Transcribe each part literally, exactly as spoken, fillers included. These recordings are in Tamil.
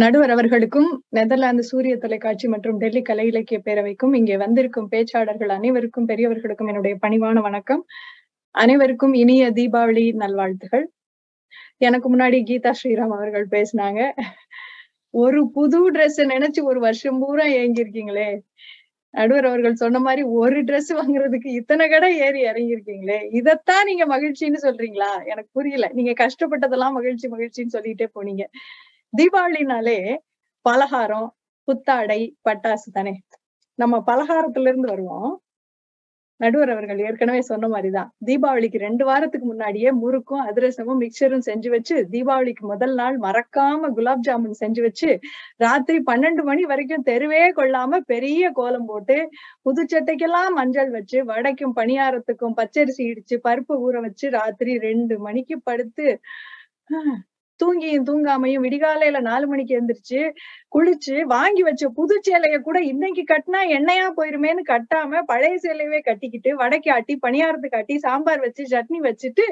நடுவர் அவர்களுக்கும், நெதர்லாந்து சூரிய தொலைக்காட்சி மற்றும் டெல்லி கலை இலக்கிய பேரவைக்கும், இங்கே வந்திருக்கும் பேச்சாளர்கள் அனைவருக்கும், பெரியவர்களுக்கும் என்னுடைய பணிவான வணக்கம். அனைவருக்கும் இனிய தீபாவளி நல்வாழ்த்துகள். எனக்கு முன்னாடி கீதா ஸ்ரீராம் அவர்கள் பேசினாங்க. ஒரு புது ட்ரெஸ் நினைச்சு ஒரு வருஷம் பூரா ஏங்கிருக்கீங்களே. நடுவர் அவர்கள் சொன்ன மாதிரி ஒரு ட்ரெஸ் வாங்குறதுக்கு இத்தனை கடை ஏறி இறங்கிருக்கீங்களே. இதத்தான் நீங்க மகிழ்ச்சின்னு சொல்றீங்களா? எனக்கு புரியல. நீங்க கஷ்டப்பட்டதெல்லாம் மகிழ்ச்சி மகிழ்ச்சின்னு சொல்லிட்டே போனீங்க. தீபாவளினாலே பலகாரம், புத்தாடை, பட்டாசு தானே. நம்ம பலகாரத்துல இருந்து வருவோம். நடுவர் அவர்கள் ஏற்கனவே சொன்ன மாதிரிதான், தீபாவளிக்கு ரெண்டு வாரத்துக்கு முன்னாடியே முறுக்கும் அதிரசமும் மிக்சரும் செஞ்சு வச்சு, தீபாவளிக்கு முதல் நாள் மறக்காம குலாப் ஜாமுன் செஞ்சு வச்சு, ராத்திரி பன்னெண்டு மணி வரைக்கும் தெருவே கொள்ளாம பெரிய கோலம் போட்டு, புதுச்சட்டைக்கெல்லாம் மஞ்சள் வச்சு, வடைக்கும் பணியாரத்துக்கும் பச்சரிசி இடிச்சு பருப்பு ஊற வச்சு, ராத்திரி ரெண்டு மணிக்கு படுத்து தூங்கியும் தூங்காமையும் விடிகாலையில நாலு மணிக்கு எழுந்திரிச்சு குளிச்சு, வாங்கி வச்ச புது சேலைய கூட இன்னைக்கு கட்டினா எண்ணெயா போயிருமேன்னு கட்டாம பழைய சேலையவே கட்டிக்கிட்டு, வடைக்கு ஆட்டி பணியாரத்துக்கு ஆட்டி சாம்பார் வச்சு சட்னி வச்சுட்டு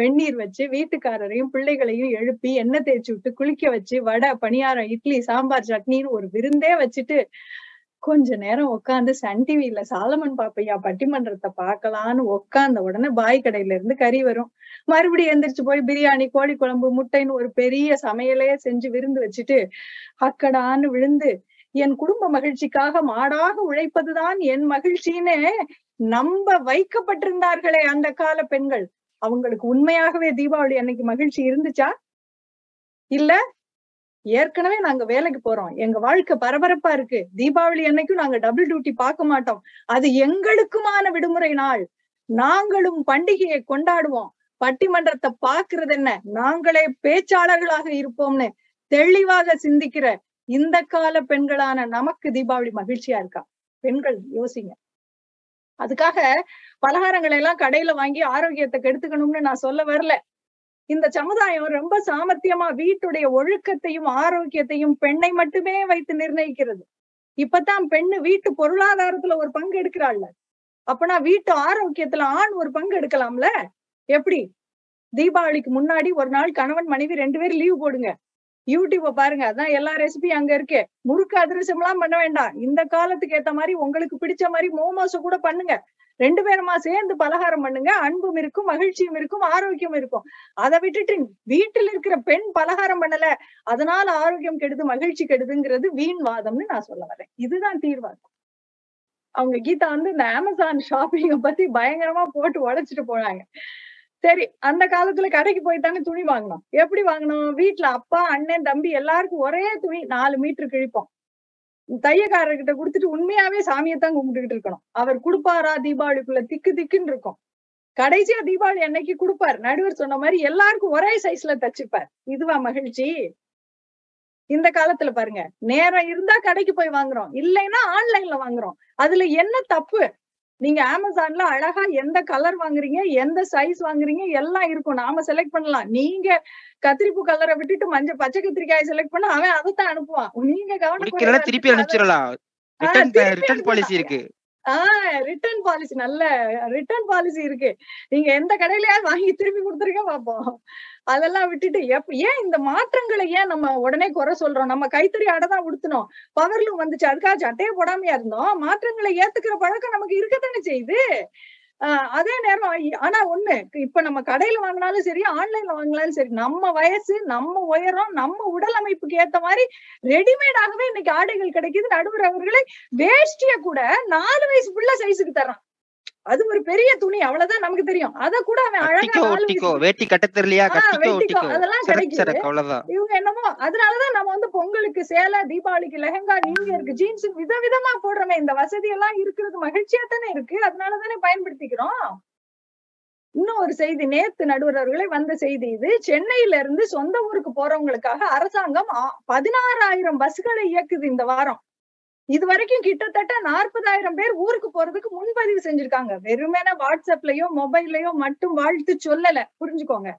வெந்நீர் வச்சு வீட்டுக்காரரையும் பிள்ளைகளையும் எழுப்பி எண்ணெய் தேய்ச்சி விட்டு குளிக்க வச்சு, வடை பணியாரம் இட்லி சாம்பார் சட்னின்னு ஒரு விருந்தே வச்சுட்டு கொஞ்ச நேரம் உட்காந்து சன் டிவியில சாலமன் பாப்பையா பட்டிமன்றத்தை பார்க்கலான்னு உட்காந்த உடனே பாய் கடையில இருந்து கறி வரும். மறுபடியும் எந்திரிச்சு போய் பிரியாணி, கோழி குழம்பு, முட்டைன்னு ஒரு பெரிய சமையலையே செஞ்சு விருந்து வச்சுட்டு அக்கடான்னு விழுந்து, என் குடும்ப மகிழ்ச்சிக்காக மாடாக உழைப்பதுதான் என் மகிழ்ச்சின்னு நம்ப வைக்கப்பட்டிருந்தார்களே அந்த கால பெண்கள். அவங்களுக்கு உண்மையாகவே தீபாவளி அன்னைக்கு மகிழ்ச்சி இருந்துச்சா? இல்ல ஏற்கனவே நாங்க வேலைக்கு போறோம், எங்க வாழ்க்கை பரபரப்பா இருக்கு, தீபாவளி அன்னைக்கும் நாங்க டபுள் டியூட்டி பார்க்க மாட்டோம், அது எங்களுக்குமான விடுமுறை நாள், நாங்களும் பண்டிகையை கொண்டாடுவோம், பட்டிமன்றத்தை பாக்குறது என்ன, நாங்களே பேச்சாளர்களாக இருப்போம்னு தெளிவாக சிந்திக்கிற இந்த கால பெண்களான நமக்கு தீபாவளி மகிழ்ச்சியா இருக்கா? பெண்கள் யோசிங்க. அதுக்காக பலகாரங்களை எல்லாம் கடையில வாங்கி ஆரோக்கியத்தை கெடுத்துக்கணும்னு நான் சொல்ல வரல. இந்த சமுதாயம் ரொம்ப சாமர்த்தியமா வீட்டுடைய ஒழுக்கத்தையும் ஆரோக்கியத்தையும் பெண்ணை மட்டுமே வைத்து நிர்ணயிக்கிறது. இப்பதான் பெண்ணு வீட்டு பொருளாதாரத்துல ஒரு பங்கு எடுக்கிறாள்ல, அப்பனா வீட்டு ஆரோக்கியத்துல ஆண் ஒரு பங்கு எடுக்கலாம்ல? எப்படி? தீபாவளிக்கு முன்னாடி ஒரு நாள் கணவன் மனைவி ரெண்டு பேரும் லீவ் போடுங்க, யூடியூப பாருங்க, அதான் எல்லா ரெசிபியும் அங்க இருக்கு. முறுக்கு அதிரசம் எல்லாம் பண்ண வேண்டாம், இந்த காலத்துக்கு ஏத்த மாதிரி உங்களுக்கு பிடிச்ச மாதிரி மோமோஸ் கூட பண்ணுங்க, ரெண்டு பேருமா சேர்ந்து பலகாரம் பண்ணுங்க, அன்பும் இருக்கும், மகிழ்ச்சியும் இருக்கும், ஆரோக்கியம் இருக்கும். அதை விட்டுட்டு வீட்டில் இருக்கிற பெண் பலகாரம் பண்ணல, அதனால ஆரோக்கியம் கெடுது மகிழ்ச்சி கெடுதுங்கிறது வீண் வாதம்னு நான் சொல்ல வரேன். இதுதான் தீர்வாகும். அவங்க கீதா வந்து இந்த அமேசான் ஷாப்பிங்க பத்தி பயங்கரமா போட்டு உடைச்சிட்டு போனாங்க. சரி, அந்த காலத்துல கடைக்கு போயிட்டாங்க, துணி வாங்கணும். எப்படி வாங்கணும்? வீட்டுல அப்பா, அண்ணன், தம்பி எல்லாருக்கும் ஒரே துணி நாலு மீட்டர் கிழிப்போம். தையக்காரர்கிட்ட கொடுத்துட்டு உண்மையாவே சாமியைத்தான் கும்பிட்டுக்கிட்டு இருக்கணும். அவர் கொடுப்பாரா? தீபாவளிக்குள்ள திக்கு திக்குன்னு இருக்கும். கடைசியா தீபாவளி அன்னைக்கு கொடுப்பாரு. நடுவர் சொன்ன மாதிரி எல்லாருக்கும் ஒரே சைஸ்ல தச்சுப்பார். இதுவா மகிழ்ச்சி? இந்த காலத்துல பாருங்க, நேரம் இருந்தா கடைக்கு போய் வாங்குறோம், இல்லைன்னா ஆன்லைன்ல வாங்குறோம். அதுல என்ன தப்பு? நீங்க அமேசான்ல அழகா எந்த கலர் வாங்குறீங்க, எந்த சைஸ் வாங்குறீங்க எல்லாம் இருக்கும், நாம செலக்ட் பண்ணலாம். நீங்க கத்திரிப்பு கலரை விட்டுட்டு மஞ்சள் பச்சை கத்திரிக்காயை செலக்ட் பண்ண அவன் அதைத்தான் அனுப்புவான். நீங்க கவனம் திருப்பி அனுப்பிச்சிடலாம். ரிட்டர்ன் பாலிசி இருக்கு. ஆஹ் ரிட்டர்ன் பாலிசி நல்ல ரிட்டர்ன் பாலிசி இருக்கு. நீங்க எந்த கடையிலயாவது வாங்கி திருப்பி கொடுத்துருக்க பாப்போம். அதெல்லாம் விட்டுட்டு எப் ஏன் இந்த மாற்றங்களை ஏன் நம்ம உடனே குறை சொல்றோம்? நம்ம கைத்தறி அடைதான் உடுத்தணும், பவர்லூம் வந்துச்சு, அதுக்காக சட்டையே போடாமையா இருந்தோம். மாற்றங்களை ஏத்துக்கிற பழக்கம் நமக்கு இருக்கத்தானே செய்யுது. ஆஹ் அதே நேரம் ஆனா ஒண்ணு, இப்ப நம்ம கடையில வாங்கினாலும் சரி, ஆன்லைன்ல வாங்கினாலும் சரி, நம்ம வயசு, நம்ம உயரம், நம்ம உடல் அமைப்புக்கு ஏத்த மாதிரி ரெடிமேடாகவே இன்னைக்கு ஆடைகள் கிடைக்குது. நடுவர் அவர்களை வேஷ்டிய கூட நாலு வயசு புள்ள சைஸுக்கு தர்றான். அது ஒரு பெரிய துணி, அவ்வளவுதான் நமக்கு தெரியும். அத கூட அவன் அழகா வேட்டி கட்டத்திரலையா கட்டிக்கோ அதெல்லாம் கிடைக்குது. இவங்க என்னமோ, அதனாலதான் நம்ம வந்து பொங்கலுக்கு சேலை, தீபாவளிக்கு லெஹங்கா, நியூ இயருக்கு ஜீன்ஸ், விதவிதமா போடுறோமே. இந்த வசதி எல்லாம் இருக்கிறது மகிழ்ச்சியா தானே இருக்கு, அதனாலதானே பயன்படுத்திக்கிறோம். இன்னும் ஒரு செய்தி, நேத்து நடுவர் அவர்களை வந்த செய்தி இது. சென்னையில இருந்து சொந்த ஊருக்கு போறவங்களுக்காக அரசாங்கம் பதினாறாயிரம் பஸ்களை இயக்குது இந்த வாரம். இது வரைக்கும் கிட்டத்தட்ட நாற்பதாயிரம் பேர் ஊருக்கு போறதுக்கு முன்பதிவு செஞ்சிருக்காங்க. வெறுமனே வாட்ஸ்அப்லயோ மொபைல்லயோ மட்டும் வாழ்த்து சொல்லல, புரிஞ்சுக்கோங்க.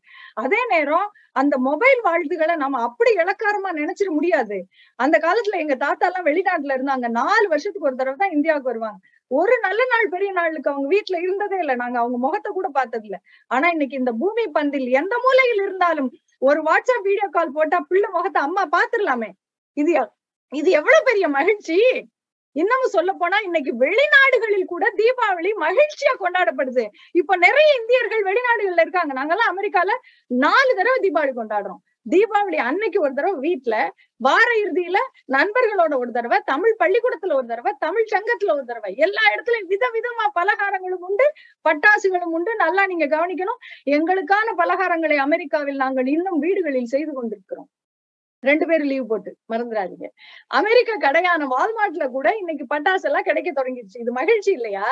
அதே நேரம் அந்த மொபைல் வாழ்த்துக்களை நம்ம அப்படி இலக்காரமா நினைச்சிட முடியாது. அந்த காலத்துல எங்க தாத்தா எல்லாம் வெளிநாட்டுல இருந்தாங்க, நாலு வருஷத்துக்கு ஒரு தடவை தான் இந்தியாவுக்கு வருவாங்க. ஒரு நல்ல நாள் பெரிய நாளுக்கு அவங்க வீட்டுல இருந்ததே இல்லை, நாங்க அவங்க முகத்தை கூட பார்த்தது இல்லை. ஆனா இன்னைக்கு இந்த பூமி பந்தில் எந்த மூலையில் இருந்தாலும் ஒரு வாட்ஸ்அப் வீடியோ கால் போட்டா பிள்ளை முகத்தை அம்மா பாத்துடலாமே. இது இது எவ்வளவு பெரிய மகிழ்ச்சி. இன்னமும் சொல்ல போனா இன்னைக்கு வெளிநாடுகளில் கூட தீபாவளி மகிழ்ச்சியா கொண்டாடப்படுது. இப்ப நிறைய இந்தியர்கள் வெளிநாடுகள்ல இருக்காங்க. நாங்கெல்லாம் அமெரிக்கால நாலு தடவை தீபாவளி கொண்டாடுறோம். தீபாவளி அன்னைக்கு ஒரு தடவை வீட்டுல, வார இறுதியில நண்பர்களோட ஒரு தடவை, தமிழ் பள்ளிக்கூடத்துல ஒரு தடவை, தமிழ் சங்கத்துல ஒரு தடவை, எல்லா இடத்துலயும் விதவிதமா பலகாரங்களும் உண்டு, பட்டாசுகளும் உண்டு. நல்லா நீங்க கவனிக்கணும், எங்களுக்கான பலகாரங்களை அமெரிக்காவில் நாங்கள் இன்னும் வீடுகளில் செய்து கொண்டிருக்கிறோம். ரெண்டு பேரும் லீவ் போட்டு மறந்துடாதீங்க. அமெரிக்க கடையான வால்மார்ட்ல கூட இன்னைக்கு பட்டாசு எல்லாம் கிடைக்க தொடங்கிடுச்சு. இது மகிழ்ச்சி இல்லையா?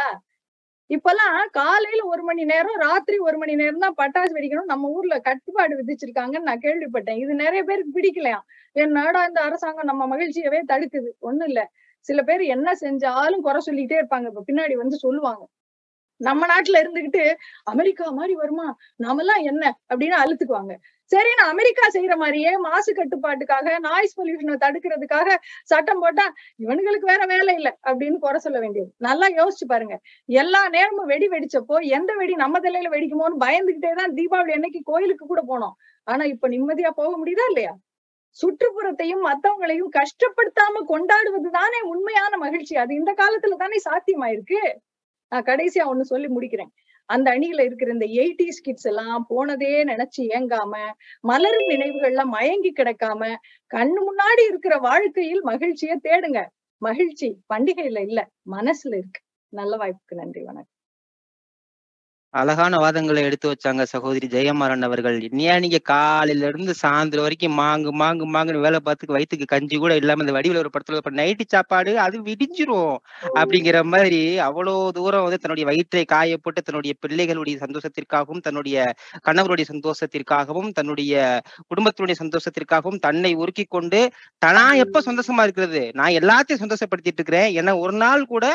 இப்பெல்லாம் காலையில ஒரு மணி நேரம், ராத்திரி ஒரு மணி நேரம் தான் பட்டாசு வெடிக்கணும். நம்ம ஊர்ல கட்டுப்பாடு விதிச்சிருக்காங்கன்னு நான் கேள்விப்பட்டேன். இது நிறைய பேருக்கு பிடிக்கலையா. என்னடா இந்த அரசாங்கம் நம்ம மகிழ்ச்சியவே தடுக்குது. ஒண்ணும் இல்ல, சில பேர் என்ன செஞ்சாலும் குறை சொல்லிக்கிட்டே இருப்பாங்க. இப்ப பின்னாடி வந்து சொல்லுவாங்க. நம்ம நாட்டுல இருந்துகிட்டு அமெரிக்கா மாதிரி வருமா, நாமெல்லாம் என்ன அப்படின்னு அழுத்துக்குவாங்க. சரி, நான் அமெரிக்கா செய்யற மாதிரியே மாசு கட்டுப்பாட்டுக்காக, நாய்ஸ் பொல்யூஷனை தடுக்கிறதுக்காக சட்டம் போட்டா இவனுங்களுக்கு வேற வேலை இல்லை அப்படின்னு குறை சொல்ல வேண்டியது. நல்லா யோசிச்சு பாருங்க. எல்லா நேரமும் வெடி வெடிச்சப்போ எந்த வெடி நம்ம தலையில வெடிக்குமோன்னு பயந்துகிட்டேதான் தீபாவளி அன்னைக்கு கோயிலுக்கு கூட போனோம். ஆனா இப்ப நிம்மதியா போக முடியுதா இல்லையா? சுற்றுப்புறத்தையும் மத்தவங்களையும் கஷ்டப்படுத்தாம கொண்டாடுவது தானே உண்மையான மகிழ்ச்சி. அது இந்த காலத்துல தானே சாத்தியமாயிருக்கு. நான் கடைசியா ஒண்ணு சொல்லி முடிக்கிறேன். அந்த அணியில இருக்கிற இந்த எயிட்டிஸ் கிட்ஸ் எல்லாம் போனதே நினைச்சு ஏங்காம, மலரும் நினைவுகள்ல மயங்கி கிடக்காம, கண்ணு முன்னாடி இருக்கிற வாழ்க்கையில் மகிழ்ச்சியை தேடுங்க. மகிழ்ச்சி பண்டிகையில இல்ல, மனசுல இருக்கு. நல்ல வாய்ப்புக்கு நன்றி, வணக்கம். அழகான வாதங்களை எடுத்து வச்சாங்க சகோதரி ஜெயமாறன் அவர்கள். ஏன் நீங்க காலையில இருந்து சாயந்தரம் வரைக்கும் மாங்கு மாங்கு மாங்குன்னு வேலை பார்த்துக்கு வயிற்றுக்கு கஞ்சி கூட இல்லாம இந்த வடிவில் ஒரு படத்துல நைட்டு சாப்பாடு அது விடிஞ்சிரும் அப்படிங்கிற மாதிரி அவ்வளோ தூரம் வந்து தன்னுடைய வயிற்றை காய போட்டு தன்னுடைய பிள்ளைகளுடைய சந்தோஷத்திற்காகவும், தன்னுடைய கணவருடைய சந்தோஷத்திற்காகவும், தன்னுடைய குடும்பத்தினுடைய சந்தோஷத்திற்காகவும் தன்னை உருக்கி கொண்டு தானா எப்ப சந்தோஷமா இருக்கிறது, நான் எல்லாத்தையும் சந்தோஷப்படுத்திட்டு இருக்கிறேன். ஏன்னா ஒரு நாள் கூட,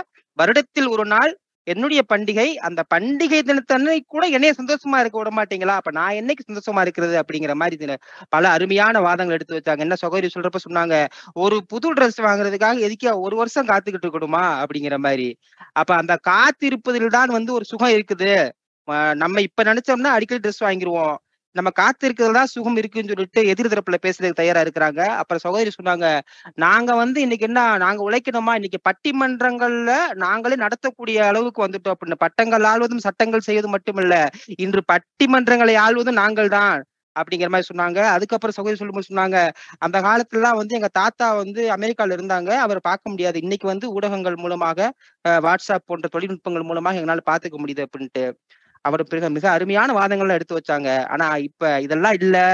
வருடத்தில் ஒரு நாள் என்னுடைய பண்டிகை, அந்த பண்டிகை தினத்தன்னை கூட என்னைய சந்தோஷமா இருக்க விட மாட்டீங்களா, அப்ப நான் என்னைக்கு சந்தோஷமா இருக்கிறது அப்படிங்கிற மாதிரி இதுல பல அருமையான வாதங்கள் எடுத்து வச்சாங்க. என்ன சகோதரி சொல்றப்ப சொன்னாங்க, ஒரு புது ட்ரெஸ் வாங்குறதுக்காக எதுக்கே ஒரு வருஷம் காத்துக்கிட்டு இருக்கணுமா அப்படிங்கிற மாதிரி. அப்ப அந்த காத்திருப்பதில் தான் வந்து ஒரு சுகம் இருக்குது. நம்ம இப்ப நினைச்சோம்னா அடிக்கடி ட்ரெஸ் வாங்கிடுவோம். நம்ம காத்து இருக்கிறதுலாம் சுகம் இருக்குன்னு சொல்லிட்டு எதிர் தரப்புல பேசுறதுக்கு தயாரா இருக்கிறாங்க. அப்புறம் சகோதரி சொன்னாங்க, நாங்க வந்து இன்னைக்கு என்ன நாங்க உழைக்கணுமா, இன்னைக்கு பட்டிமன்றங்கள்ல நாங்களே நடத்தக்கூடிய அளவுக்கு வந்துட்டோம் அப்படின்னு. பட்டங்கள் ஆள்வதும் சட்டங்கள் செய்வது மட்டுமில்ல, இன்று பட்டிமன்றங்களை ஆள்வதும் நாங்கள் தான் அப்படிங்கிற மாதிரி சொன்னாங்க. அதுக்கப்புறம் சகோதரி சொல்லும்போது சொன்னாங்க, அந்த காலத்துலலாம் வந்து எங்க தாத்தா வந்து அமெரிக்கால இருந்தாங்க, அவரை பார்க்க முடியாது. இன்னைக்கு வந்து ஊடகங்கள் மூலமாக, வாட்ஸ்அப் போன்ற தொழில்நுட்பங்கள் மூலமாக எங்களால் பார்த்துக்க முடியுது அப்படின்ட்டு அவர் மிக அருமையான வாதங்கள்லாம் எடுத்து வச்சாங்க. ஆனா இப்ப இதெல்லாம் இல்ல.